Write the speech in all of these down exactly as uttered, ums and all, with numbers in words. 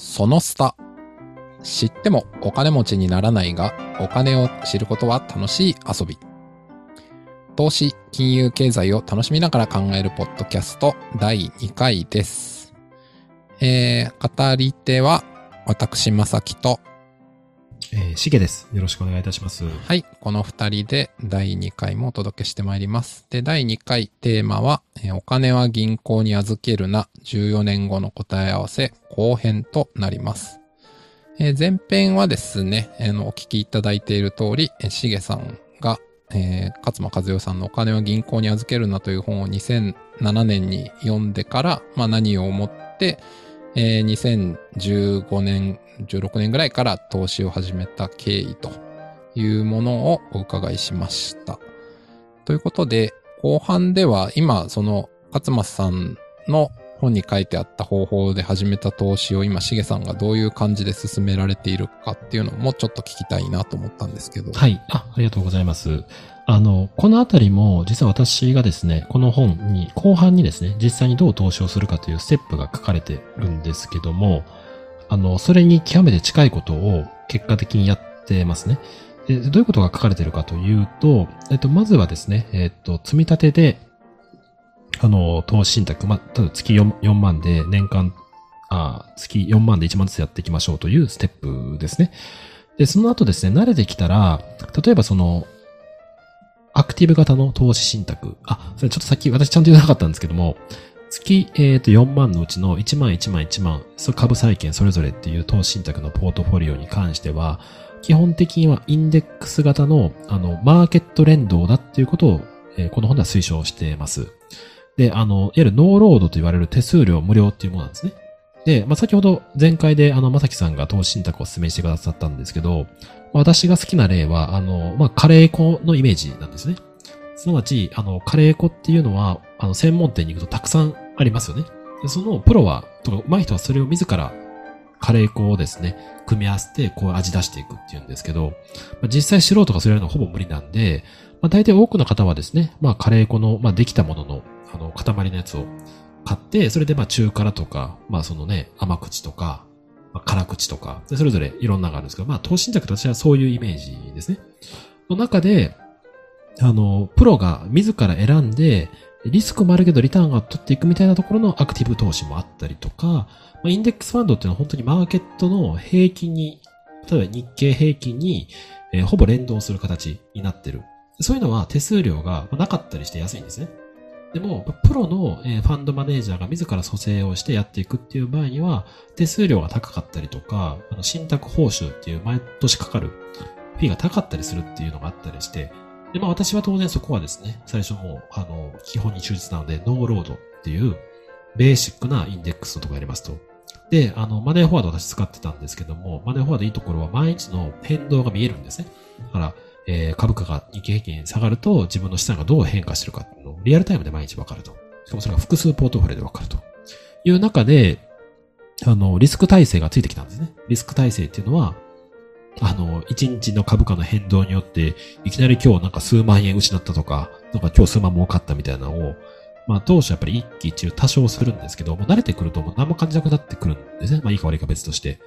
そのスタ。知ってもお金持ちにならないが、お金を知ることは楽しい遊び。投資、金融、経済を楽しみながら考えるポッドキャストだいにかいです。えー、語り手は私、まさきと、えー、しげです。よろしくお願いいたします。はい。この二人でだいにかいもお届けしてまいります。で、だいにかいテーマは、えー、お金は銀行に預けるな、じゅうよねんごの答え合わせ後編となります。えー、前編はですね、えー、お聞きいただいている通り、しげさんが、えー、勝間和代さんのお金は銀行に預けるなという本をにせんななねんに読んでから、まあ何を思って、えー、にせんじゅうごねん、じゅうろくねんぐらいから投資を始めた経緯というものをお伺いしました。ということで、後半では今その勝間さんの本に書いてあった方法で始めた投資を今しげさんがどういう感じで進められているかっていうのもちょっと聞きたいなと思ったんですけど。はい。あ、ありがとうございます。あの、このあたりも実は私がですね、この本に後半にですね、実際にどう投資をするかというステップが書かれてるんですけども、あの、それに極めて近いことを結果的にやってますね。で、どういうことが書かれているかというと、えっと、まずはですね、えっと、積み立てで、あの、投資信託、ま、ただ月 4, 4万で年間、あ、月よんまんでいちまんずつやっていきましょうというステップですね。で、その後ですね、慣れてきたら、例えばその、アクティブ型の投資信託。あ、それちょっとさっき私ちゃんと言わなかったんですけども、月、えっと、よんまんのうちのいちまんいちまんいちまん、株債券それぞれっていう投資信託のポートフォリオに関しては、基本的にはインデックス型の、あの、マーケット連動だっていうことを、えー、この本では推奨しています。で、あの、いわゆるノーロードと言われる手数料無料っていうものなんですね。で、まあ、先ほど前回であの、まさきさんが投資信託をお勧めしてくださったんですけど、私が好きな例は、あの、まあ、カレー粉のイメージなんですね。すなわち、あの、カレー粉っていうのは、あの、専門店に行くとたくさんありますよね。で、そのプロは、とか上手い人はそれを自らカレー粉をですね、組み合わせてこう味出していくっていうんですけど、まあ、実際素人がそれやるのはほぼ無理なんで、まあ、大体多くの方はですね、まあ、カレー粉の、まあ、できたものの、あの、塊のやつを買って、それでまあ、中辛とか、まあ、そのね、甘口とか、まあ、辛口とか、それぞれいろんなのがあるんですけど、まあ、投資信託としてはそういうイメージですね。の中で、あの、プロが自ら選んで、リスクもあるけどリターンが取っていくみたいなところのアクティブ投資もあったりとか、まあ、インデックスファンドっていうのは本当にマーケットの平均に、例えば日経平均に、えー、ほぼ連動する形になってる。そういうのは手数料がなかったりして安いんですね。でも、プロのファンドマネージャーが自ら組成をしてやっていくっていう場合には、手数料が高かったりとか、あの、信託報酬っていう毎年かかるフィーが高かったりするっていうのがあったりして、で、まあ私は当然そこはですね、最初もう、あの、基本に忠実なので、ノーロードっていう、ベーシックなインデックスのところやりますと。で、あの、マネーフォワード私使ってたんですけども、マネーフォワードいいところは毎日の変動が見えるんですね。だから、えー、株価が日経平均下がると、自分の資産がどう変化してるかっていうのをリアルタイムで毎日わかると。しかもそれが複数ポートフォリオでわかると。いう中で、あの、リスク耐性がついてきたんですね。リスク耐性っていうのは、あの、一日の株価の変動によって、いきなり今日なんか数万円失ったとか、なんか今日数万儲かったみたいなのを、まあ当初やっぱり一喜一憂多少するんですけど、もう慣れてくるともう何も感じなくなってくるんですね。まあいいか悪いか別として。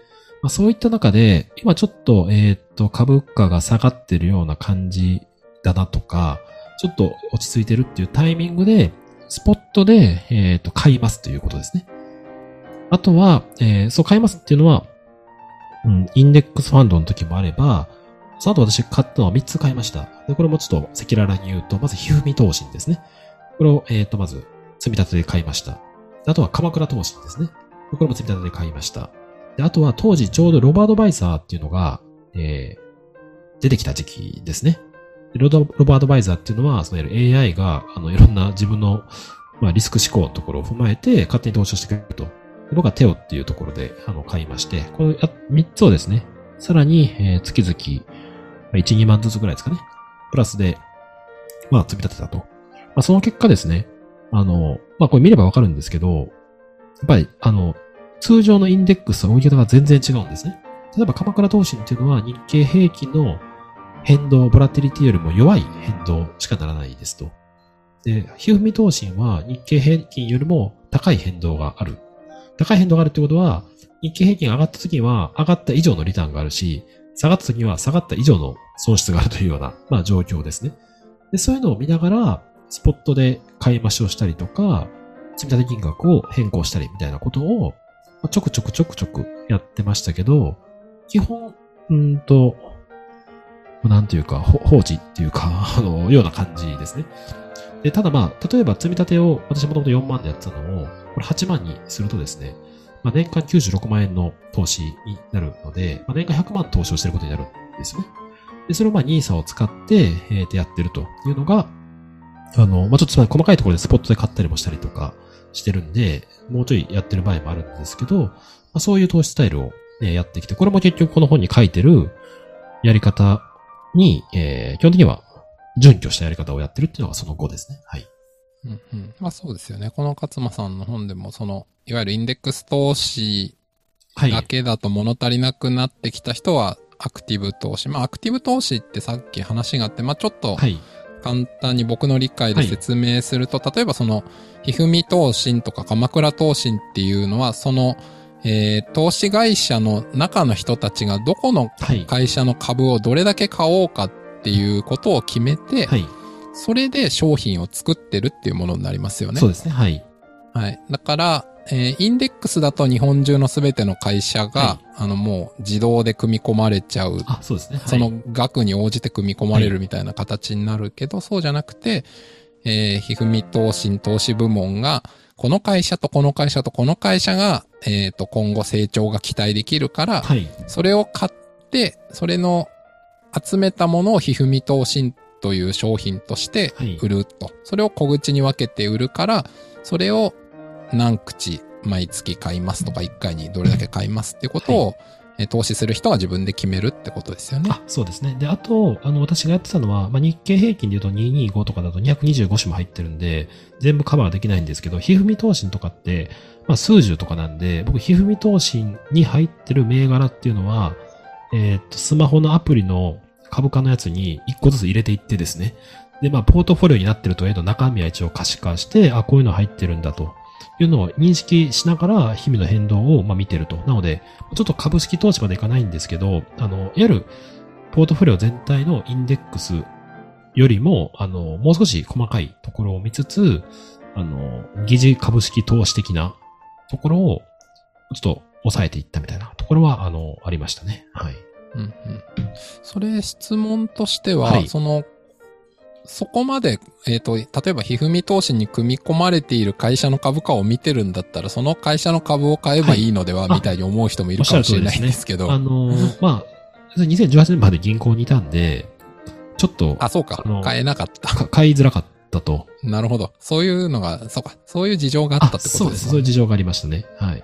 まあそういった中で、今ちょっと、えっと、株価が下がってるような感じだなとか、ちょっと落ち着いてるっていうタイミングで、スポットで、えっと、買いますということですね。あとは、えー、そう買いますっていうのは、うん、インデックスファンドの時もあれば、その後私買ったのはみっつ買いました。で、これもちょっと赤裸々に言うと、まずひふみ投信ですね。これを、えっと、まず、積み立てで買いました。あとは鎌倉投信ですね。これも積み立てで買いました。で、あとは当時ちょうどロバート・バイザーっていうのが、えー、出てきた時期ですね。で、ロバート・バイザーっていうのは、その エーアイ が、あの、いろんな自分の、まあ、リスク思考のところを踏まえて、勝手に投資をしてくれると。僕はテオっていうところで、あの、買いまして、このみっつをですね、さらに、えー、月々、いち、にまんずつぐらいですかね、プラスで、まあ、積み立てたと。まあ、その結果ですね、あの、まあ、これ見ればわかるんですけど、やっぱり、あの、通常のインデックスと動き方が全然違うんですね。例えば、鎌倉投信っていうのは、日経平均の変動、ボラティリティよりも弱い変動しかならないですと。で、ひふみ投信は、日経平均よりも高い変動がある。高い変動があるってことは、日経平均上がった時は上がった以上のリターンがあるし、下がった時は下がった以上の損失があるというような、まあ状況ですね。で、そういうのを見ながら、スポットで買い増しをしたりとか、積立金額を変更したりみたいなことを、ちょくちょくちょくちょくやってましたけど、基本、うんと、なんていうか、放置っていうか、あの、ような感じですね。で、ただまあ、例えば積み立てを、私もともとよんまんでやってたのを、これはちまんにするとですね、まあ、年間きゅうじゅうろくまんえんの投資になるので、まあ、年間ひゃくまん投資をしていることになるんですよね。で、それをまあ、ニーサを使って、えー、でやってるというのが、あの、まあ、ちょっと細かいところでスポットで買ったりもしたりとかしてるんで、もうちょいやってる場合もあるんですけど、まあ、そういう投資スタイルを、ね、やってきて、これも結局この本に書いてるやり方に、えー、基本的には準拠したやり方をやってるっていうのがその後ですね。はい。うんうん。まあそうですよね。この勝間さんの本でも、その、いわゆるインデックス投資だけだと物足りなくなってきた人はアクティブ投資。まあアクティブ投資ってさっき話があって、まあちょっと、はい。簡単に僕の理解で説明すると、はい、例えばその、ひふみ投信とか鎌倉投信っていうのは、その、えー、投資会社の中の人たちがどこの会社の株をどれだけ買おうかっていうことを決めて、はい、それで商品を作ってるっていうものになりますよね。そうですね。はい。はい。だから、えー、インデックスだと日本中のすべての会社が、はい、あのもう自動で組み込まれちゃう。あ、そうですね。はい、その額に応じて組み込まれるみたいな形になるけど、はい、そうじゃなくて、えー、ひふみ投信投資部門が、この会社とこの会社とこの会社が、えっと、今後成長が期待できるから、はい、それを買って、それの集めたものをひふみ投信という商品として売ると。はい、それを小口に分けて売るから、それを何口毎月買いますとかいっかいにどれだけ買いますっていうことを、はい、投資する人が自分で決めるってことですよね。あ、そうですね。で、あと、あの、私がやってたのは、まあ、日経平均で言うとにひゃくにじゅうごとかだとにひゃくにじゅうご種も入ってるんで、全部カバーできないんですけど、ひふみ投信とかって、まあ、数十とかなんで、僕、ひふみ投信に入ってる銘柄っていうのは、えー、っと、スマホのアプリの株価のやつにいっこずつ入れていってですね。で、まあ、ポートフォリオになってると、えっと、中身は一応可視化して、あ、こういうの入ってるんだと。いうのを認識しながら日々の変動をまあ見てると。なので、ちょっと株式投資までいかないんですけど、あの、いわゆるポートフォリオ全体のインデックスよりも、あの、もう少し細かいところを見つつ、あの、疑似株式投資的なところをちょっと抑えていったみたいなところは、あの、ありましたね。はい。うんうん。それ質問としては、はい、その、そこまで、えっと、例えば、ひふみ投資に組み込まれている会社の株価を見てるんだったら、その会社の株を買えばいいのでは、はい、みたいに思う人もいるかもしれないんですけど。あ、ね、あのー、まあ、にせんじゅうはちねんまで銀行にいたんで、ちょっと。あ、そうか。買えなかった。買いづらかったと。なるほど。そういうのが、そうか。そういう事情があったってことですね。そうです。そういう事情がありましたね。はい。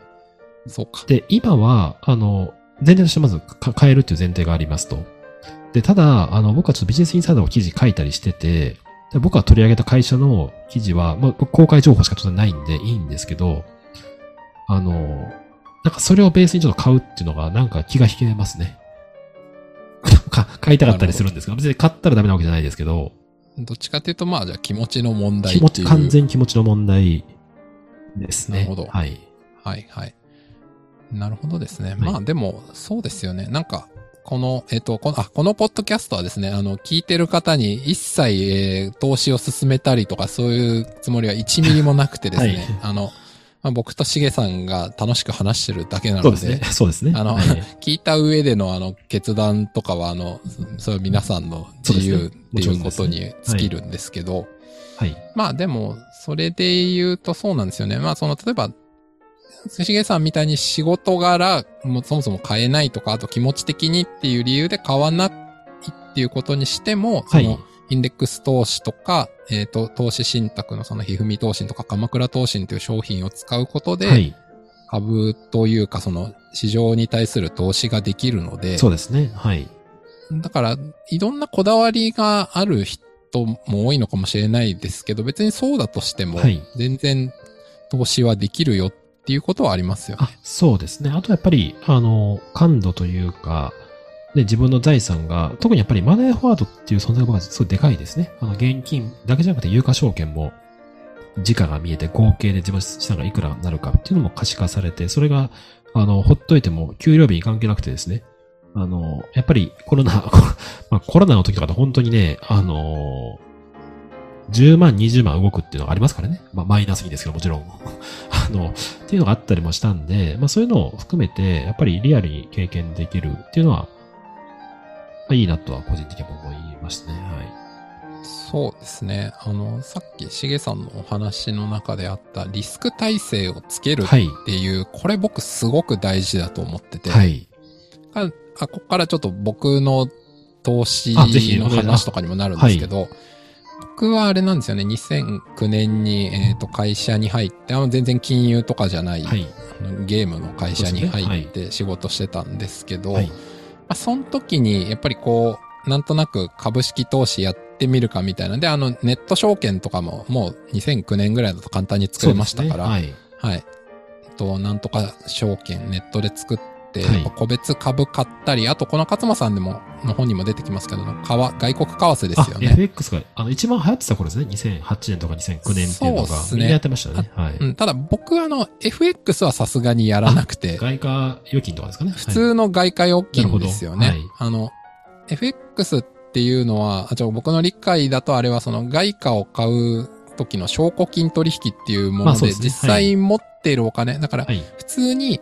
そうか。で、今は、あの、前提としてまず、買えるっていう前提がありますと。で、ただ、あの、僕はちょっとビジネスインサイダーの記事書いたりしてて、で僕が取り上げた会社の記事は、まあ、公開情報しかちょっとないんでいいんですけど、あの、なんかそれをベースにちょっと買うっていうのが、なんか気が引けますね。か、買いたかったりするんですが、別に買ったらダメなわけじゃないですけど。どっちかというと、まあ、じゃあ気持ちの問題っていう。気持ち、完全気持ちの問題ですね。なるほど。はい。はい、はい。なるほどですね。はい、まあ、でも、そうですよね。なんか、この、えっと、この、あ、このポッドキャストはですね、あの、聞いてる方に一切、えー、投資を進めたりとか、そういうつもりはいちミリもなくてですね、はい、あの、まあ、僕としげさんが楽しく話してるだけなので、そうですね、そうですね。あの、はい、聞いた上でのあの、決断とかは、あの、そういう皆さんの自由っていうことに尽きるんですけど、はい。まあでも、それで言うとそうなんですよね。まあその、例えば、すしげさんみたいに仕事柄、もうそもそも買えないとか、あと気持ち的にっていう理由で買わないっていうことにしても、はい、その、インデックス投資とか、えっと、投資信託のそのひふみ投信とか鎌倉投信という商品を使うことで、はい、株というかその市場に対する投資ができるので、そうですね。はい。だから、いろんなこだわりがある人も多いのかもしれないですけど、別にそうだとしても、はい、全然投資はできるよっていうことはありますよね。あ、そうですね。あとやっぱり、あの、感度というか、で、自分の財産が、特にやっぱりマネーフォワードっていう存在がすごいでかいですね。あの、現金だけじゃなくて有価証券も、時価が見えて合計で自分の資産がいくらになるかっていうのも可視化されて、それがあの、ほっといても給料日に関係なくてですね、あの、やっぱりコロナ、まあ、コロナの時とかって本当にね、あの、じゅうまん、にじゅうまん動くっていうのがありますからね。まあ、マイナスにですけど、もちろん。あの、っていうのがあったりもしたんで、まあ、そういうのを含めて、やっぱりリアルに経験できるっていうのは、まあ、いいなとは個人的に思いましたね。はい。そうですね。あの、さっきしげさんのお話の中であったリスク耐性をつけるっていう、はい、これ僕すごく大事だと思ってて。はい。あ、ここからちょっと僕の投資の話とかにもなるんですけど、僕はあれなんですよね、にせんきゅうねんに、えー、と会社に入って、あの全然金融とかじゃない、はい、ゲームの会社に入って仕事してたんですけど、はいまあ、その時にやっぱりこう、なんとなく株式投資やってみるかみたいなで、あのネット証券とかももうにせんきゅうねんぐらいだと簡単に作れましたから、ね、はい、はいと。なんとか証券ネットで作って、はい、個別株買ったり、あとこの勝間さんでも、の本にも出てきますけど、外国為替ですよね。エフエックス が、あの、一番流行ってた頃ですね。にせんはちねんとかにせんきゅうねんっていうのが、みんなやってましたね。はい。うん、ただ僕はあの、エフエックス はさすがにやらなくて。外貨預金とかですかね。普通の外貨預金ですよね。はい、あの、エフエックス っていうのは、ちょ僕の理解だとあれはその外貨を買う時の証拠金取引っていうもので、まあそうですね、実際持っているお金、はい、だから普通に、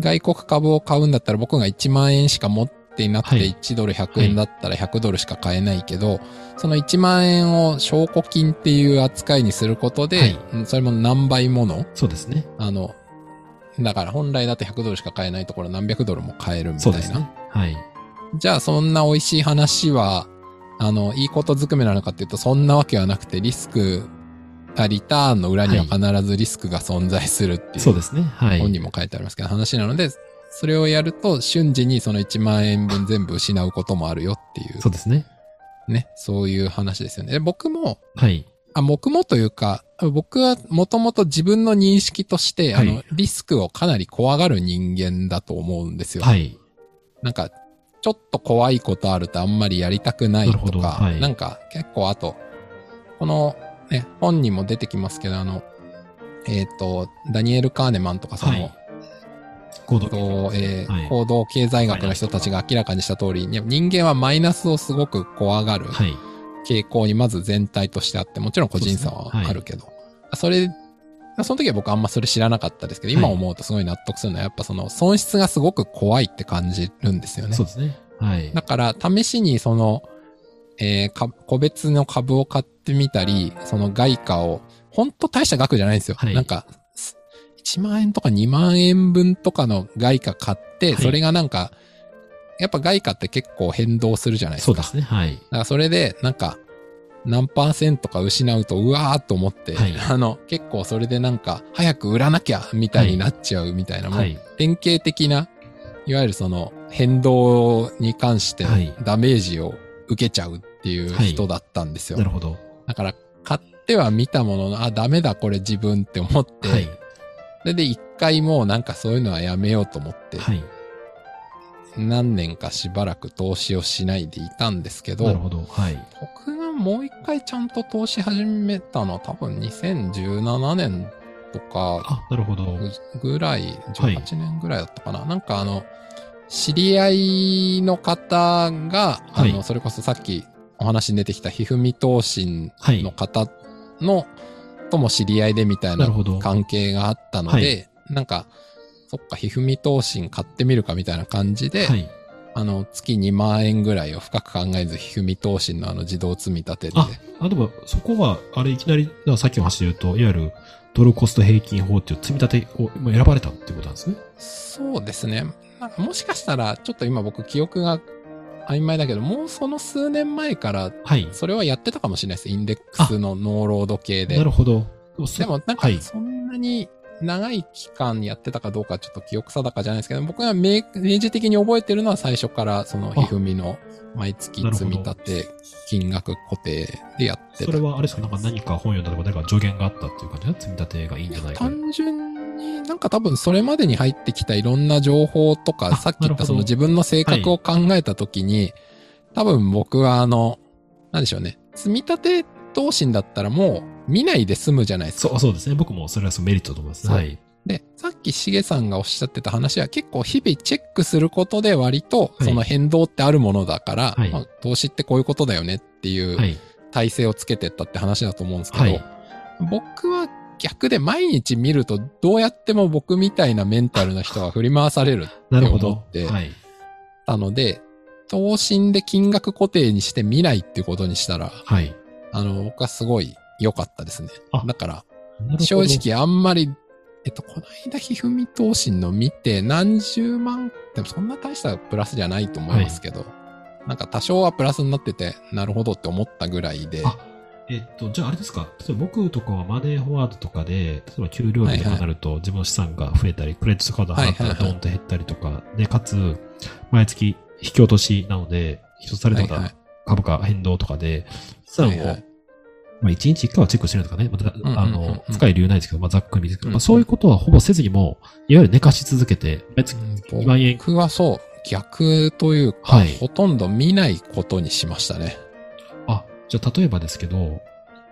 外国株を買うんだったら僕がいちまんえんしか持っていなくていちドルひゃくえんだったらひゃくドルしか買えないけど、はいはい、そのいちまんえんを証拠金っていう扱いにすることで、はい、それも何倍もの。そうですね。あの、だから本来だってひゃくドルしか買えないところ何百ドルも買えるみたいな。そうですね。はい。じゃあそんな美味しい話は、あの、いいことづくめなのかっていうとそんなわけはなくてリスク、リターンの裏には必ずリスクが存在するっていう。そうですね。はい。本にも書いてありますけど、話なので、それをやると瞬時にそのいちまんえんぶん全部失うこともあるよっていう。そうですね。ね。そういう話ですよね。で、僕も、はい。あ、僕もというか、僕はもともと自分の認識として、はい、あの、リスクをかなり怖がる人間だと思うんですよ。はい。なんか、ちょっと怖いことあるとあんまりやりたくないとか、はい、なんか結構あと、この、ね、本にも出てきますけど、あの、えっ、ー、と、ダニエル・カーネマンとかその、はい、行動えーはい、行動経済学の人たちが明らかにした通り、人間はマイナスをすごく怖がる傾向にまず全体としてあって、もちろん個人差はあるけど、そ,、ねはい、それ、その時は僕あんまそれ知らなかったですけど、今思うとすごい納得するのは、やっぱその損失がすごく怖いって感じるんですよね。そうですね。はい。だから、試しにその、えー、個別の株を買ってみたり、その外貨を、ほんと大した額じゃないんですよ。はい、なんか、いちまんえんとかにまんえんぶんとかの外貨買って、はい、それがなんか、やっぱ外貨って結構変動するじゃないですか。そうですね。はい。だからそれで、なんか、何パーセントか失うと、うわーっと思って、はい、あの、結構それでなんか、早く売らなきゃ、みたいになっちゃうみたいな、はい、もう典型的な、いわゆるその、変動に関してダメージを受けちゃう。っていう人だったんですよ。はい、なるほど。だから、買っては見たものの、あ、ダメだ、これ自分って思って、はい、それで一回もうなんかそういうのはやめようと思って、はい、何年かしばらく投資をしないでいたんですけど、なるほど。はい。僕がもう一回ちゃんと投資始めたのは多分にせんじゅうななねんとか、あ、なるほど。ぐらい、じゅうはちねんぐらいだったかな。はい、なんかあの、知り合いの方が、あの、はい、それこそさっき、お話に出てきたひふみ投信の方の、はい、とも知り合いでみたいな関係があったので、な,、はい、なんか、そっか、ひふみ投信買ってみるかみたいな感じで、はい、あの、月にまんえんぐらいを深く考えず、ひふみ投信のあの自動積み立てで。あ、あでもそこは、あれいきなり、さっきの話で言うと、いわゆるドルコスト平均法っていう積み立てを選ばれたってことなんですね。そうですね。なんかもしかしたら、ちょっと今僕記憶が、曖昧だけど、もうその数年前から、それはやってたかもしれないです。はい、インデックスのノーロード系で。なるほど。でもなんか、そんなに長い期間やってたかどうかちょっと記憶定かじゃないですけど、僕が明示的に覚えてるのは最初から、そのひふみの毎月積み立て、金額固定でやってた。それはあれですか、なんか何か本読んだとか、何か助言があったっていう感じで、積み立てがいいんじゃないか。単純なんか多分それまでに入ってきたいろんな情報とか、さっき言ったその自分の性格を考えたときに、多分僕はあの、なんでしょうね。積み立て投資だったらもう見ないで済むじゃないですか。そうそうですね。僕もそれはそのメリットだと思います。はい。で、さっきしげさんがおっしゃってた話は結構日々チェックすることで割とその変動ってあるものだから、はいまあ、投資ってこういうことだよねっていう体制をつけてったって話だと思うんですけど、はい、僕は逆で毎日見るとどうやっても僕みたいなメンタルな人は振り回されるって思ってたので、投信で金額固定にして見ないっていうことにしたら、はい、あの、僕はすごい良かったですね。だから、正直あんまり、えっと、この間、ひふみ投信の見て何十万、でもそんな大したプラスじゃないと思いますけど、はい、なんか多少はプラスになってて、なるほどって思ったぐらいで。あ、えっと、じゃああれですか、例えば僕とかはマネーフォワードとかで、例えば給料日とかになると自分の資産が増えたり、はいはい、クレジットカード払ったらドンと減ったりとか、はいはいはい、で、かつ、毎月、引き落としなので、一つされたことは株価変動とかで、資、は、産、いはい、を、まあ一日一回はチェックしてるとかね、また、うんうんうん、あの、使える理由ないですけど、まあざっくり見せるけど、うんうん、まあそういうことはほぼせずにも、いわゆる寝かし続けて、にまんえん。僕はそう、逆というか、はい、ほとんど見ないことにしましたね。あ、じゃあ例えばですけど、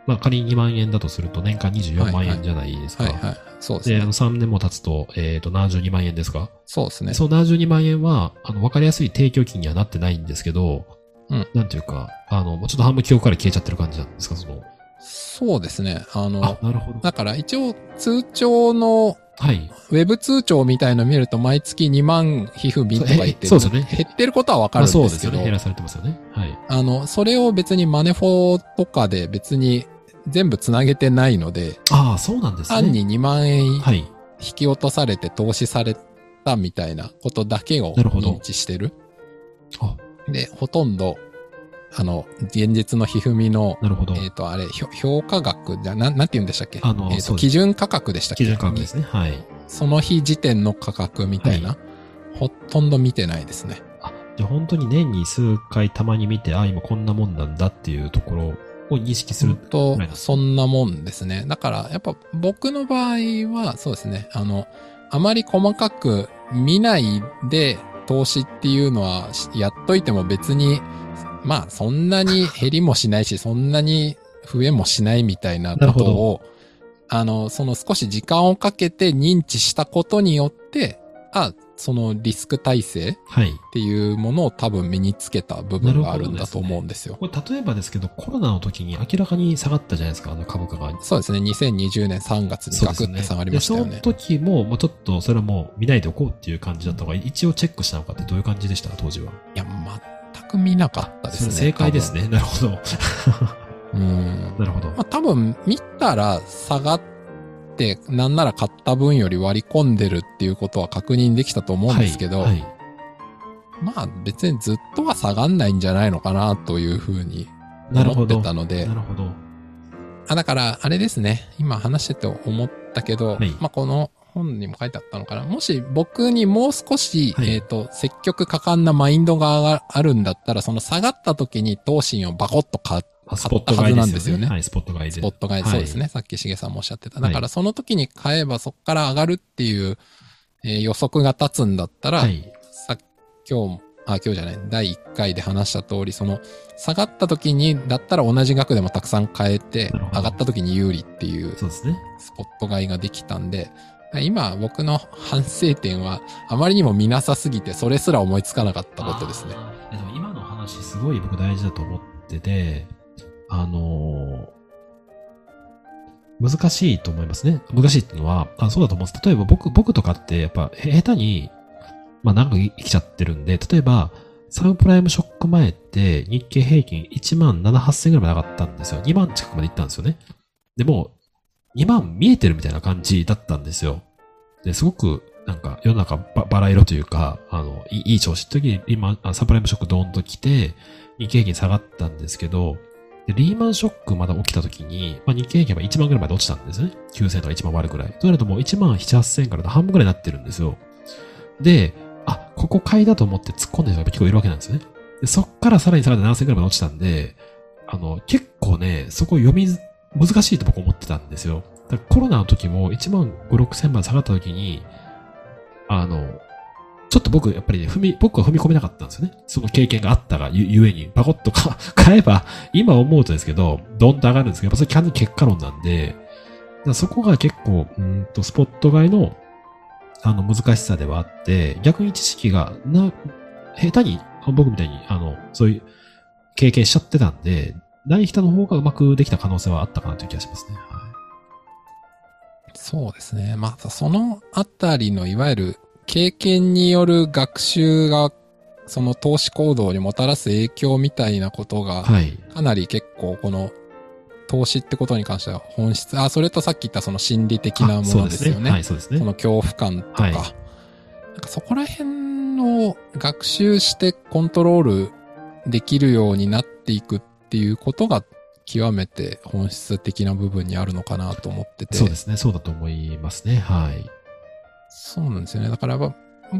まあ仮ににまんえんだとすると年間にじゅうよんまんえんじゃないですか。はいはいはいはい、そうですね。で、あのさんねんも経つと、えっと、ななじゅうにまんえんですか？そうですね。そのななじゅうにまんえんは、あの、わかりやすい提供金にはなってないんですけど、うん。なんていうか、あの、もうちょっと半分記憶から消えちゃってる感じなんですか、その。そうですね。あの、あ、なるほど。だから一応通帳の、はい。ウェブ通帳みたいの見ると毎月にまんひふみとか言ってる。そうですね。減ってることはわかるんですけど。まあ、そうですよね。減らされてますよね。はい。あの、それを別にマネフォとかで別に、全部つなげてないので、ああ、そうなんですね。単ににまんえん引き落とされて投資されたみたいなことだけを認知してる。あ、で、ほとんど、あの、現実のひふみの、なるほど。えっ、ー、と、あれ、評価額じゃ、なん、なんて言うんでしたっけ？あの、えーと、基準価格でしたっけ？基準価格ですね。はい。その日時点の価格みたいな、はい、ほとんど見てないですね。あ、じゃあ本当に年に数回たまに見て、ああ、今こんなもんなんだっていうところを認識すると、そんなもんですね。だから、やっぱ僕の場合は、そうですね。あの、あまり細かく見ないで投資っていうのは、やっといても別に、まあ、そんなに減りもしないし、そんなに増えもしないみたいなことを、あの、その少し時間をかけて認知したことによって、あ、そのリスク体制っていうものを多分身につけた部分があるんだと思うんですよ。はい、ですね、これ例えばですけど、コロナの時に明らかに下がったじゃないですか、あの株価が。そうですね、にせんにじゅうねんさんがつにガクって下がりましたよね。で、その時も、もうちょっとそれはもう見ないでおこうっていう感じだったのが、一応チェックしたのかってどういう感じでした、当時は。いや、全く見なかったですね。正解ですね。なるほど。うん。なるほど。まあ多分見たら下がって、で、なんなら買った分より割り込んでるっていうことは確認できたと思うんですけど、はいはい、まあ別にずっとは下がんないんじゃないのかなというふうに思ってたので、なるほど。なるほど。あ、だからあれですね、今話してて思ったけど、はい、まあこの本にも書いてあったのかな、もし僕にもう少し、はい、えっと、積極果敢なマインドがあるんだったら、その下がった時に投信をバコッと買って、スポット買いなんですよね。はい、スポット買いで。スポット買い、そうですね。さっきしげさんもおっしゃってた。だからその時に買えばそこから上がるっていう、えー、予測が立つんだったら、はい、さ今日、あ、今日じゃない、だいいっかいで話した通り、その下がった時に、だったら同じ額でもたくさん買えて、上がった時に有利っていう、そうですね。スポット買いができたんで、今僕の反省点は、あまりにも見なさすぎて、それすら思いつかなかったことですね。でも今の話すごい僕大事だと思ってて、あのー、難しいと思いますね。難しいっていうのは、あ、そうだと思うんです。例えば僕、僕とかって、やっぱ、下手に、まあ、なんか生きちゃってるんで、例えば、サブプライムショック前って、日経平均いちまんななはっせんぐらいまで上がったんですよ。にまん近くまで行ったんですよね。でも、にまん見えてるみたいな感じだったんですよ。で、すごく、なんか、世の中ば、バラ色というか、あの、いい、いい調子の時に、今、サブプライムショックドーンと来て、日経平均下がったんですけど、でリーマンショックまだ起きた時に、まあ、日経平均はいちまんぐらいまで落ちたんですね。きゅうせんとかいちまん割るくらい。となるともういちまんななはっせんから半分くらいになってるんですよ。で、あ、ここ買いだと思って突っ込んでる人が結構いるわけなんですね。で、そっからさらにさらにななせんくらいまで落ちたんで、あの、結構ね、そこ読み、難しいと僕思ってたんですよ。だからコロナの時もいちまんごせんろくせんまで下がった時に、あの、ちょっと僕、やっぱりね、踏み、僕は踏み込めなかったんですよね。その経験があったがゆ、ゆえに、パコッとか買えば、今思うとですけど、ドンと上がるんですけど、やっぱそれ完全に結果論なんで、そこが結構、うんとスポット買いの、あの難しさではあって、逆に知識がな、下手に、僕みたいに、あの、そういう経験しちゃってたんで、ない人の方がうまくできた可能性はあったかなという気がしますね。はい、そうですね。まあ、そのあたりのいわゆる経験による学習が、その投資行動にもたらす影響みたいなことが、かなり結構この投資ってことに関しては本質、あ、それとさっき言ったその心理的なものですよね。はい、そうですね。その恐怖感とか、はい、なんかそこら辺を学習してコントロールできるようになっていくっていうことが極めて本質的な部分にあるのかなと思ってて。そうですね。そうだと思いますね。はい。そうなんですよね。だからやっぱ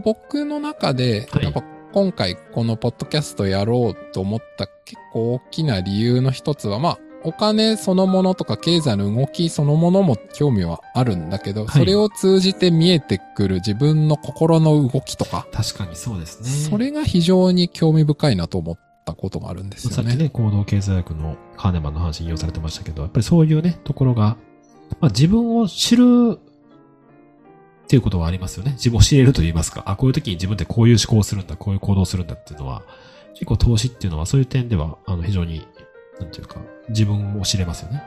僕の中で、やっぱ、はい、今回このポッドキャストやろうと思った結構大きな理由の一つは、まあお金そのものとか経済の動きそのものも興味はあるんだけど、はい、それを通じて見えてくる自分の心の動きとか、確かにそうですね。それが非常に興味深いなと思ったことがあるんですよね。さっきね、行動経済学のカーネマンの話引用されてましたけど、やっぱりそういうねところが、まあ自分を知るっていうことはありますよね。自分を知れると言いますか。あ、こういう時に自分ってこういう思考をするんだ、こういう行動をするんだっていうのは、結構投資っていうのはそういう点では、あの、非常に、なんていうか、自分を知れますよね。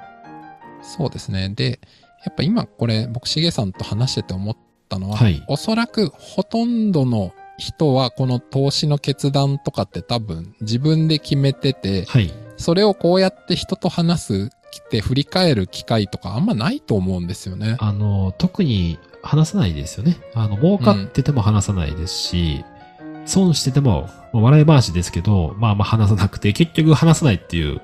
そうですね。で、やっぱ今これ、僕、しげさんと話してて思ったのは、はい、おそらくほとんどの人はこの投資の決断とかって多分自分で決めてて、はい、それをこうやって人と話すって振り返る機会とかあんまないと思うんですよね。あの、特に、話さないですよね。あの、儲かってても話さないですし、うん、損してても、笑い話ですけど、まあまあ話さなくて、結局話さないっていう、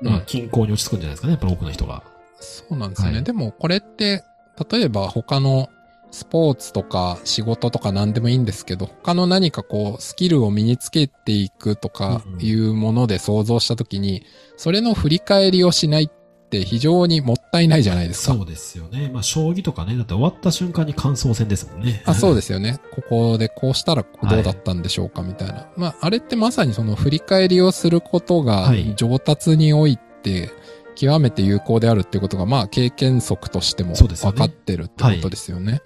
うん、まあ、均衡に落ち着くんじゃないですかね、やっぱり多くの人が。そうなんですよね。はい、でもこれって、例えば他のスポーツとか仕事とか何でもいいんですけど、他の何かこう、スキルを身につけていくとかいうもので想像したときに、うんうん、それの振り返りをしないって非常にもったいないじゃないですか。そうですよね。まあ、将棋とかね、だって終わった瞬間に感想戦ですもんね。あ、そうですよね。ここでこうしたらどうだったんでしょうかみたいな。はい、まあ、あれってまさにその振り返りをすることが上達において極めて有効であるっていうことが、まあ、経験則としても分かってるってことですよね。は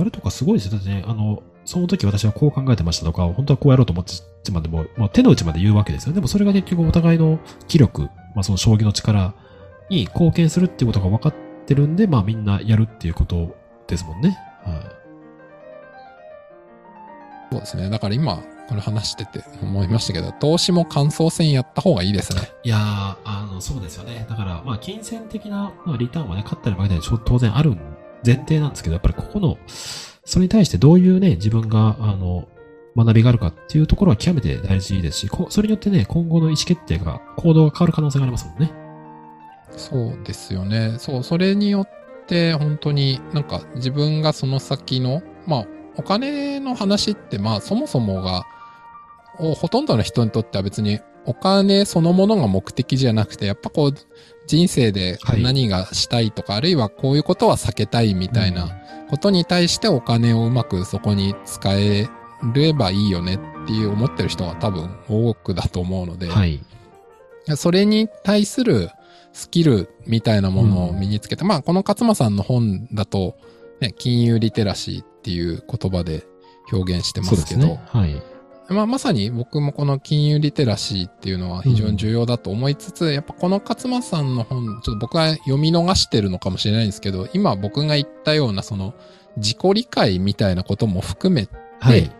い、あれとかすごいですよ。だってね、あの、その時私はこう考えてましたとか、本当はこうやろうと思ってまでも、まあ、手の内まで言うわけですよね。でもそれが結局お互いの気力、まあ、その将棋の力、に貢献するっていうことが分かってるんで、まあみんなやるっていうことですもんね。はい。そうですね。だから今、これ話してて思いましたけど、投資も感想戦やった方がいいですね。いやー、あの、そうですよね。だから、まあ金銭的なリターンはね、勝ったり負けたり当然ある前提なんですけど、やっぱりここの、それに対してどういうね、自分が、あの、学びがあるかっていうところは極めて大事ですし、それによってね、今後の意思決定が、行動が変わる可能性がありますもんね。そうですよね。そう、それによって本当になんか自分がその先の、まあお金の話ってまあそもそもが、ほとんどの人にとっては別にお金そのものが目的じゃなくて、やっぱこう人生で何がしたいとか、はい、あるいはこういうことは避けたいみたいなことに対してお金をうまくそこに使えればいいよねっていう思ってる人が多分多くだと思うので、はい、それに対するスキルみたいなものを身につけて、うん、まあこの勝間さんの本だと、ね、金融リテラシーっていう言葉で表現してますけど、ね、はい、まあまさに僕もこの金融リテラシーっていうのは非常に重要だと思いつつ、うん、やっぱこの勝間さんの本、ちょっと僕は読み逃してるのかもしれないんですけど、今僕が言ったようなその自己理解みたいなことも含めて、はい、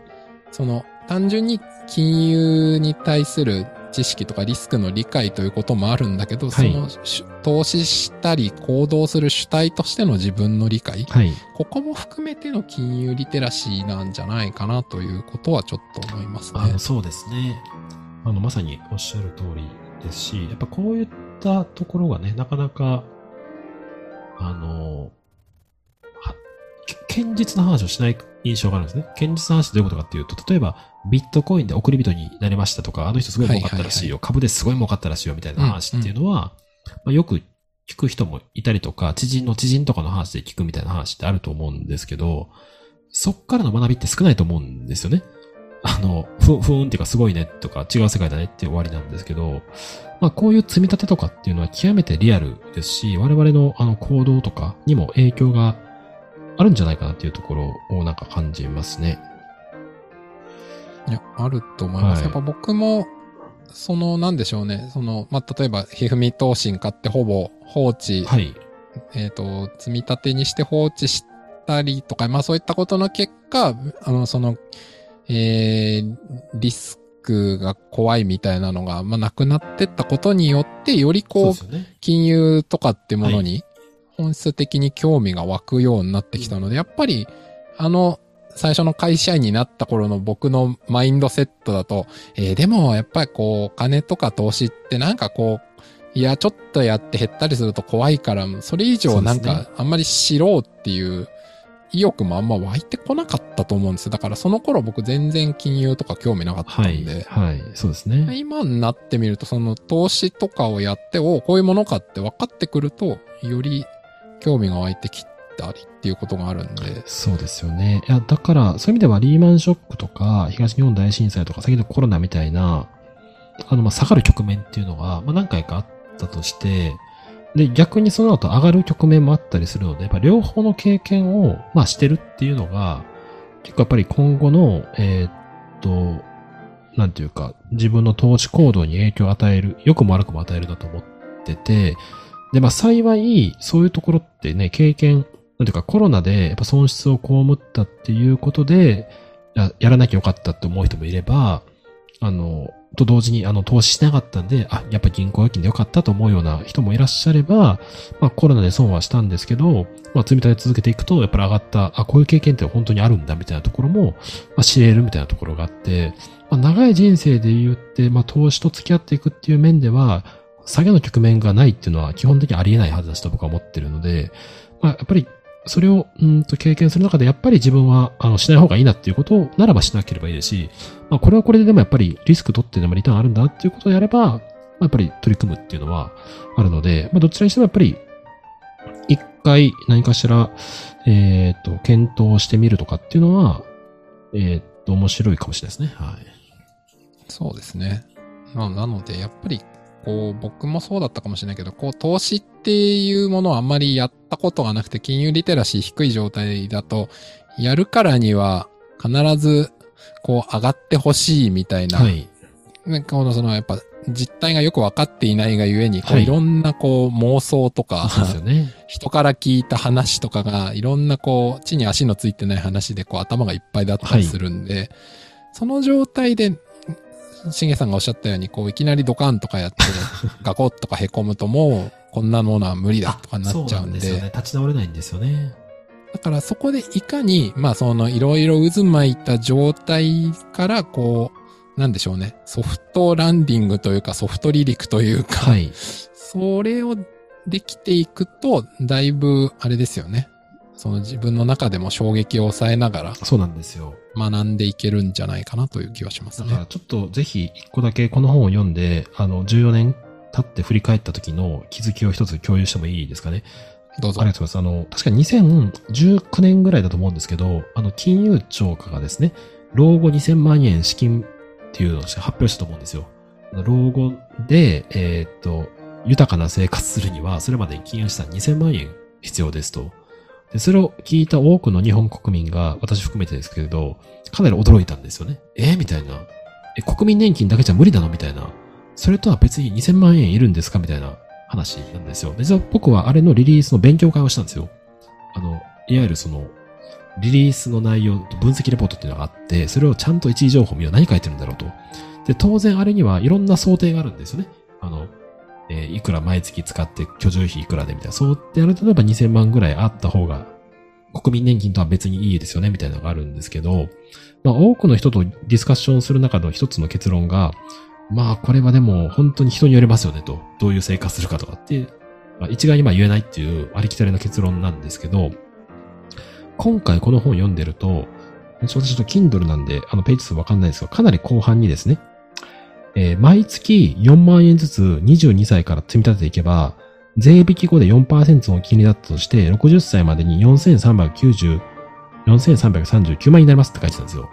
その単純に金融に対する知識とかリスクの理解ということもあるんだけど、はい、その投資したり行動する主体としての自分の理解、はい、ここも含めての金融リテラシーなんじゃないかなということはちょっと思いますね。あの、そうですね。あの、まさにおっしゃる通りですし、やっぱこういったところがね、なかなかあの堅実な話をしない印象があるんですね。堅実な話どういうことかっていうと、例えばビットコインで送り人になりましたとか、あの人すごい儲かったらしいよ、はいはいはい、株ですごい儲かったらしいよみたいな話っていうのは、うんうん、まあ、よく聞く人もいたりとか、知人の知人とかの話で聞くみたいな話ってあると思うんですけど、そっからの学びって少ないと思うんですよね。あの、ふ、ふーんっていうかすごいねとか違う世界だねって終わりなんですけど、まあこういう積み立てとかっていうのは極めてリアルですし、我々のあの行動とかにも影響があるんじゃないかなっていうところをなんか感じますね。いや、あると思います。はい、やっぱ僕も、その、なんでしょうね。その、まあ、例えば、ひふみ投信買ってほぼ放置。はい。えっと、積み立てにして放置したりとか、まあ、そういったことの結果、あの、その、えー、リスクが怖いみたいなのが、まあ、なくなってったことによって、よりこう、そうですよね。金融とかってものに、本質的に興味が湧くようになってきたので、はい、やっぱり、あの、最初の会社員になった頃の僕のマインドセットだと、えー、でもやっぱりこうお金とか投資ってなんかこういやちょっとやって減ったりすると怖いからそれ以上なんかあんまり知ろうっていう意欲もあんま湧いてこなかったと思うんですよ。だからその頃僕全然金融とか興味なかったんで、はい、はい、そうですね。今になってみるとその投資とかをやっておこういうものかって分かってくるとより興味が湧いてきてありっていうことがあるんで。そうですよね。いや、だから、そういう意味ではリーマンショックとか、東日本大震災とか、先ほどコロナみたいな、あの、ま、下がる局面っていうのが、ま、何回かあったとして、で、逆にその後上がる局面もあったりするので、やっぱ両方の経験を、ま、してるっていうのが、結構やっぱり今後の、えー、っと、なんていうか、自分の投資行動に影響を与える、良くも悪くも与えるだと思ってて、で、まあ、幸い、そういうところってね、経験、なんていうかコロナでやっぱ損失を被ったっていうことで、や, やらなきゃよかったって思う人もいれば、あの、と同時にあの投資しなかったんで、あ、やっぱ銀行預金でよかったと思うような人もいらっしゃれば、まあコロナで損はしたんですけど、まあ積み立て続けていくと、やっぱり上がった、あ、こういう経験って本当にあるんだみたいなところも、まあ知れるみたいなところがあって、まあ長い人生で言って、まあ投資と付き合っていくっていう面では、下げの局面がないっていうのは基本的にありえないはずだしと僕は思ってるので、まあやっぱり、それをうんと経験する中でやっぱり自分はあのしない方がいいなっていうことをならばしなければいいですし、まあ、これはこれででもやっぱりリスク取ってでもリターンあるんだっていうことをやれば、まあ、やっぱり取り組むっていうのはあるので、まあ、どちらにしてもやっぱり一回何かしら、えっと検討してみるとかっていうのは、えっと面白いかもしれないですね。はい。そうですね。まあ、なのでやっぱりこう僕もそうだったかもしれないけど、こう投資っていうものをあんまりやったことがなくて、金融リテラシー低い状態だと、やるからには必ずこう上がってほしいみたいな、はい、なんかこのそのやっぱ実態がよく分かっていないがゆえに、こういろんなこう妄想とか、人から聞いた話とかがいろんなこう地に足のついてない話でこう頭がいっぱいだったりするんで、はい、その状態で。しげさんがおっしゃったように、こう、いきなりドカンとかやって、ガコッとか凹むともう、こんなものは無理だとかなっちゃうんで。そうなんですよね。立ち直れないんですよね。だからそこでいかに、まあその、いろいろ渦巻いた状態から、こう、なんでしょうね。ソフトランディングというか、ソフト離陸というか、はい。それをできていくと、だいぶ、あれですよね。その自分の中でも衝撃を抑えながら。そうなんですよ。学んでいけるんじゃないかなという気はしますね。だからちょっとぜひ一個だけこの本を読んで、あの、じゅうよねん経って振り返った時の気づきを一つ共有してもいいですかね。どうぞ。ありがとうございます。あの、確かにせんじゅうきゅうねんぐらいだと思うんですけど、あの、金融庁がですね、老後にせんまんえん資金っていうのを発表したと思うんですよ。老後で、えー、っと、豊かな生活するには、それまでに金融資産にせんまんえん必要ですと。で、それを聞いた多くの日本国民が、私含めてですけれど、かなり驚いたんですよね。えー、みたいな。え、国民年金だけじゃ無理なのみたいな。それとは別ににせんまんえんいるんですかみたいな話なんですよ。で、実は僕はあれのリリースの勉強会をしたんですよ。あの、いわゆるその、リリースの内容と分析レポートっていうのがあって、それをちゃんと一時情報見よう。何書いてるんだろうと。で、当然あれにはいろんな想定があるんですよね。あの、えー、いくら毎月使って居住費いくらでみたいな、そうってやると例えばにせんまんぐらいあった方が国民年金とは別にいいですよねみたいなのがあるんですけど、まあ多くの人とディスカッションする中の一つの結論が、まあこれはでも本当に人によりますよねと、どういう生活するかとかって、まあ、一概にまあ言えないっていうありきたりな結論なんですけど、今回この本を読んでると、私ちょっと Kindle なんであのページ数わかんないですが、かなり後半にですね、えー、毎月よんまんえんずつにじゅうにさいから積み立てていけば、税引き後で よんパーセント の金利だったとして、ろくじゅっさいまでによんせんさんびゃくきゅうじゅう、よんせんさんびゃくさんじゅうきゅうまん円になりますって書いてたんですよ。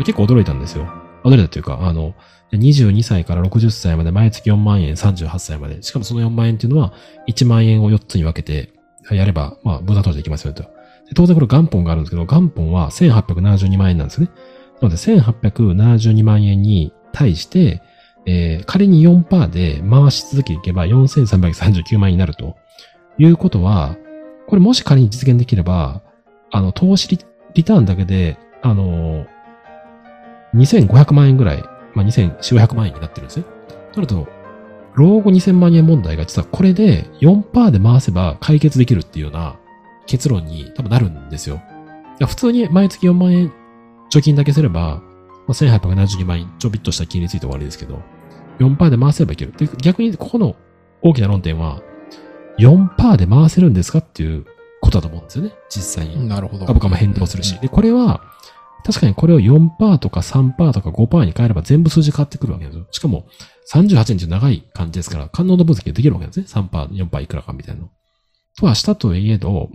れ結構驚いたんですよ。驚いたというか、あの、にじゅうにさいからろくじゅっさいまで毎月よんまんえん、さんじゅうはっさいまで。しかもそのよんまんえんっていうのは、いちまんえんをよっつに分けてやれば、まあ、無駄投資できますよねと。当然これ元本があるんですけど、元本はせんはっぴゃくななじゅうにまんえんなんですよね。なので、せんはっぴゃくななじゅうにまんえんに対して、えー、仮に よんパーセント で回し続けていけばよんせんさんびゃくさんじゅうきゅうまんえんになるということは、これもし仮に実現できれば、あの、投資 リ, リターンだけで、あの、にせんごひゃくまんえんぐらい、まあ、にせんよんひゃくまんえんになってるんですね。となると、老後にせんまんえん問題が実はこれで よんパーセント で回せば解決できるっていうような結論に多分なるんですよ。普通に毎月よんまんえん貯金だけすれば、まあ、せんはっぴゃくななじゅうにまんえんちょびっとした金利ついて終わりですけど、よんパーセント で回せばいける。で、逆にここの大きな論点は、よんパーセント で回せるんですかっていうことだと思うんですよね。実際に。なるほど。株価も変動するし。うんうん、で、これは、確かにこれを よんパーセント とか さんパーセント とか ごパーセント に変えれば全部数字変わってくるわけですよ。しかも、さんじゅうはちにち長い感じですから、感濃度分析ができるわけですね。さんパーセント、よんパーセント いくらかみたいな。とはしたといえど、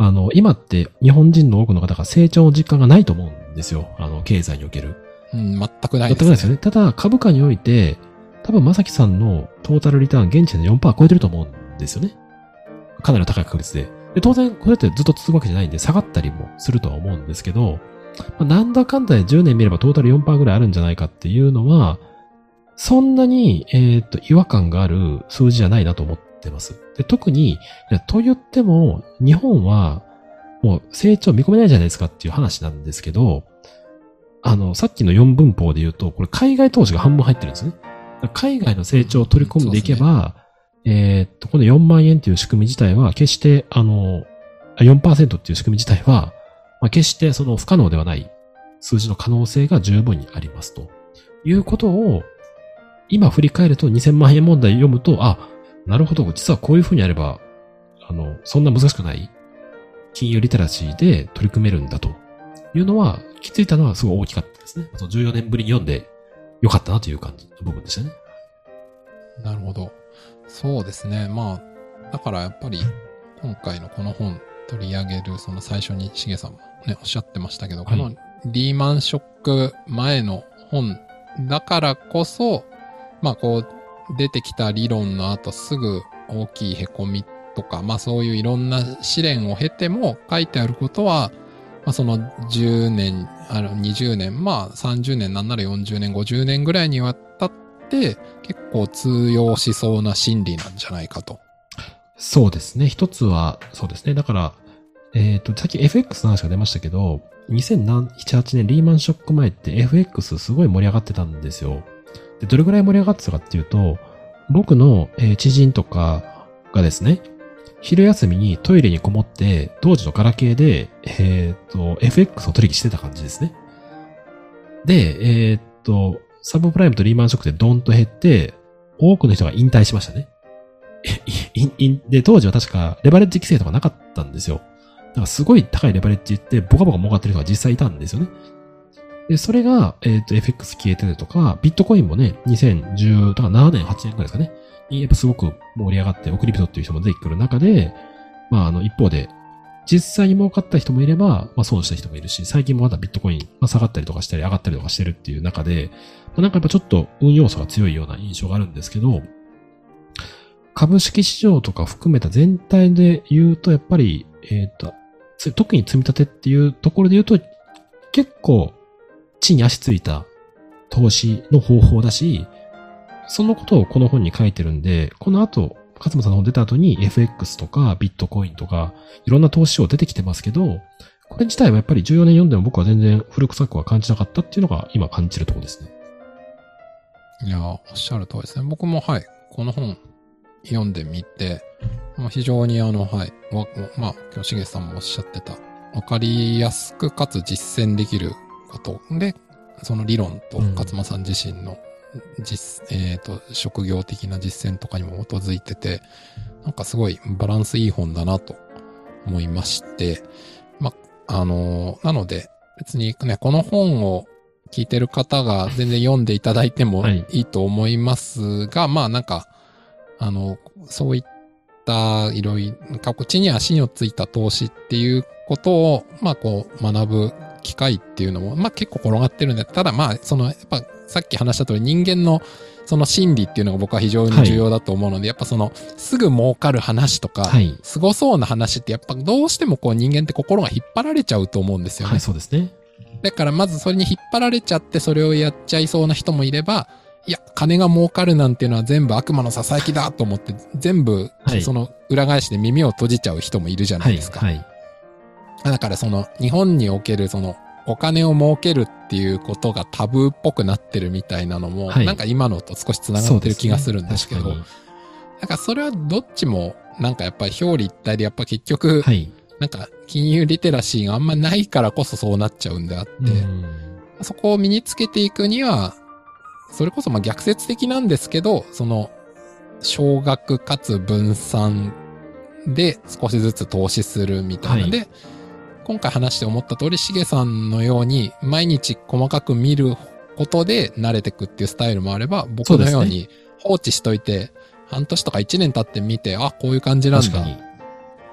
あの、今って日本人の多くの方が成長の実感がないと思うんですよ。あの、経済における。うん、全くないですね。全くないですよね。ただ、株価において、多分、まさきさんのトータルリターン、現地で よんパーセント 超えてると思うんですよね。かなりの高い確率で。で、当然、これってずっと続くわけじゃないんで、下がったりもするとは思うんですけど、まあ、なんだかんだでじゅうねん見ればトータル よんパーセント ぐらいあるんじゃないかっていうのは、そんなに、えっと、違和感がある数字じゃないなと思ってます。で、特に、と言っても、日本は、もう成長見込めないじゃないですかっていう話なんですけど、あの、さっきのよん分法で言うと、これ海外投資が半分入ってるんですね。海外の成長を取り込んでいけば、うんね、えー、っと、このよんまん円という仕組み自体は、決して、あの、よんパーセント っていう仕組み自体は、まあ、決してその不可能ではない数字の可能性が十分にありますと。いうことを、今振り返るとにせんまんえん問題読むと、あ、なるほど、実はこういうふうにやれば、あの、そんな難しくない金融リテラシーで取り組めるんだというのは、気づいたのはすごい大きかったですね。そのじゅうよねんぶりに読んで、良かったなという感じの部分でしたね。なるほど。そうですね。まあ、だからやっぱり今回のこの本取り上げる、その最初にしげさんもね、おっしゃってましたけど、はい、このリーマンショック前の本だからこそ、まあこう出てきた理論の後すぐ大きい凹みとか、まあそういういろんな試練を経ても書いてあることは、まあ、そのじゅうねん、あのにじゅうねん、まあさんじゅうねんなんならよんじゅうねん、ごじゅうねんぐらいにわたって結構通用しそうな心理なんじゃないかと。そうですね。一つは、そうですね。だから、えっと、さっき エフエックス の話が出ましたけど、にせんなな、はちねんリーマンショック前って エフエックス すごい盛り上がってたんですよ。で、どれぐらい盛り上がってたかっていうと、僕の知人とかがですね、昼休みにトイレにこもって、当時のガラケーで、えっと、エフエックス を取引してた感じですね。で、えっと、サブプライムとリーマンショックでドンと減って、多くの人が引退しましたね。で、当時は確かレバレッジ規制とかなかったんですよ。だからすごい高いレバレッジってボカボカ儲かってる人が実際いたんですよね。で、それが、えっと、エフエックス 消えてるとか、ビットコインもね、にせんじゅう、だからななねん、はちねんくらいですかね。やっぱすごく盛り上がって送り人っていう人も出てくる中で、まああの一方で、実際に儲かった人もいれば、まあ損した人もいるし、最近もまだビットコイン、まあ下がったりとかしたり上がったりとかしてるっていう中で、まあ、なんかやっぱちょっと運要素が強いような印象があるんですけど、株式市場とか含めた全体で言うと、やっぱり、えっと、特に積み立てっていうところで言うと、結構地に足ついた投資の方法だし、そのことをこの本に書いてるんで、この後、勝間さんの本出た後に エフエックス とかビットコインとか、いろんな投資商出てきてますけど、これ自体はやっぱりじゅうよねん読んでも僕は全然古臭くは感じなかったっていうのが今感じるところですね。いや、おっしゃる通りですね。僕もはい、この本読んでみて、非常にあの、はい、まあ、今日しげさんもおっしゃってた、わかりやすくかつ実践できることで、その理論と勝間さん自身の、うん実、えっと、職業的な実践とかにも基づいてて、なんかすごいバランスいい本だなと思いまして、ま、あのー、なので別にね、この本を聞いてる方が全然読んでいただいてもいいと思いますが、はい、まあなんか、あの、そういったいろいろ、地に足のついた投資っていうことを、まあこう学ぶ機械っていうのも、まあ、結構転がってるんで、ただまあ、その、やっぱさっき話した通り人間のその心理っていうのが僕は非常に重要だと思うので、はい、やっぱその、すぐ儲かる話とか、はい、すごそうな話ってやっぱどうしてもこう人間って心が引っ張られちゃうと思うんですよね。はい、そうですね。だからまずそれに引っ張られちゃってそれをやっちゃいそうな人もいれば、いや、金が儲かるなんていうのは全部悪魔のささやきだと思って、全部、その裏返しで耳を閉じちゃう人もいるじゃないですか。はいはいはい、だからその、日本におけるその、お金を儲けるっていうことがタブーっぽくなってるみたいなのも、はい、なんか今のと少し繋がってる気がするんですけど、ね、なんかそれはどっちも、なんかやっぱり表裏一体で、やっぱ結局、はい、なんか金融リテラシーがあんまないからこそそうなっちゃうんであって、そこを身につけていくには、それこそまあ逆説的なんですけど、その、少額かつ分散で少しずつ投資するみたいなので、はい、今回話して思った通り、しげさんのように毎日細かく見ることで慣れてくっていうスタイルもあれば、僕のように放置しといて、半年とか一年経って見て、あ、こういう感じなんだ。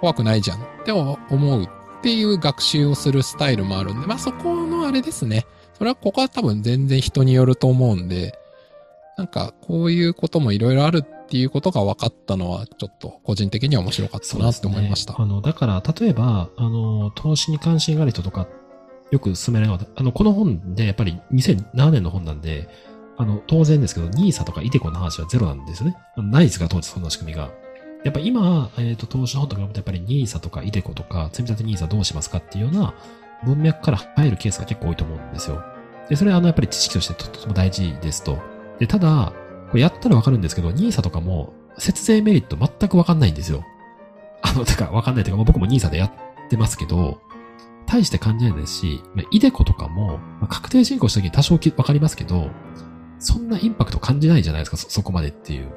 怖くないじゃんって思うっていう学習をするスタイルもあるんで、まあそこのあれですね。それはここは多分全然人によると思うんで、なんかこういうこともいろいろあるっていうことが分かったのはちょっと個人的には面白かったなって思いました。ね、あの、だから例えば、あの、投資に関心がある人とかよく勧められるのは、あの、この本でやっぱりにせんななねんの本なんで、あの、当然ですけど、ニーサとかイデコの話はゼロなんですよね。ないですが、当時そんな仕組みが。やっぱ今、えっと、投資の本とか見るとやっぱりニーサとかイデコとか、積み立てニーサどうしますかっていうような、文脈から入るケースが結構多いと思うんですよ。で、それはあのやっぱり知識としてとっても大事ですと。で、ただ、これやったらわかるんですけど、ニーサとかも節税メリット全くわかんないんですよ。あの、てかわかんないというか、僕もニーサでやってますけど、大して感じないですし、イデコとかも、確定申告した時に多少わかりますけど、そんなインパクト感じないじゃないですか、そ、そこまでっていう。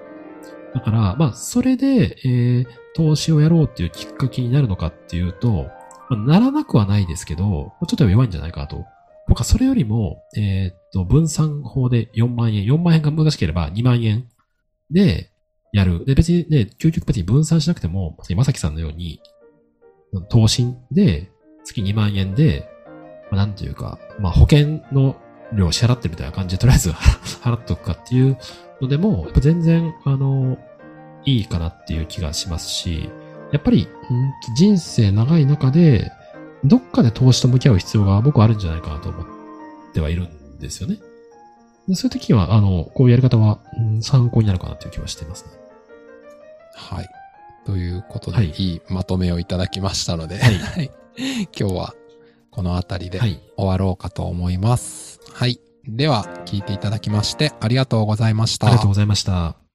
だから、まあ、それで、えー、投資をやろうっていうきっかけになるのかっていうと、ならなくはないですけど、ちょっと弱いんじゃないかと。僕はそれよりも、えー、っと、分散法でよんまんえん、よんまんえんが難しければにまんえんでやる。で、別にね、究極別に分散しなくても、まさきさんのように、投資で月にまんえんで、まあ、なんというか、まあ保険の料を支払ってるみたいな感じで、とりあえず払っとくかっていうのでも、やっぱ全然、あの、いいかなっていう気がしますし、やっぱり、人生長い中で、どっかで投資と向き合う必要が僕はあるんじゃないかなと思ってはいるんですよね。でそういう時は、あの、こういうやり方は参考になるかなという気はしていますね。はい。ということで、はい、いいまとめをいただきましたので、はい、今日はこのあたりで終わろうかと思います。はい。はい、では、聞いていただきましてありがとうございました。ありがとうございました。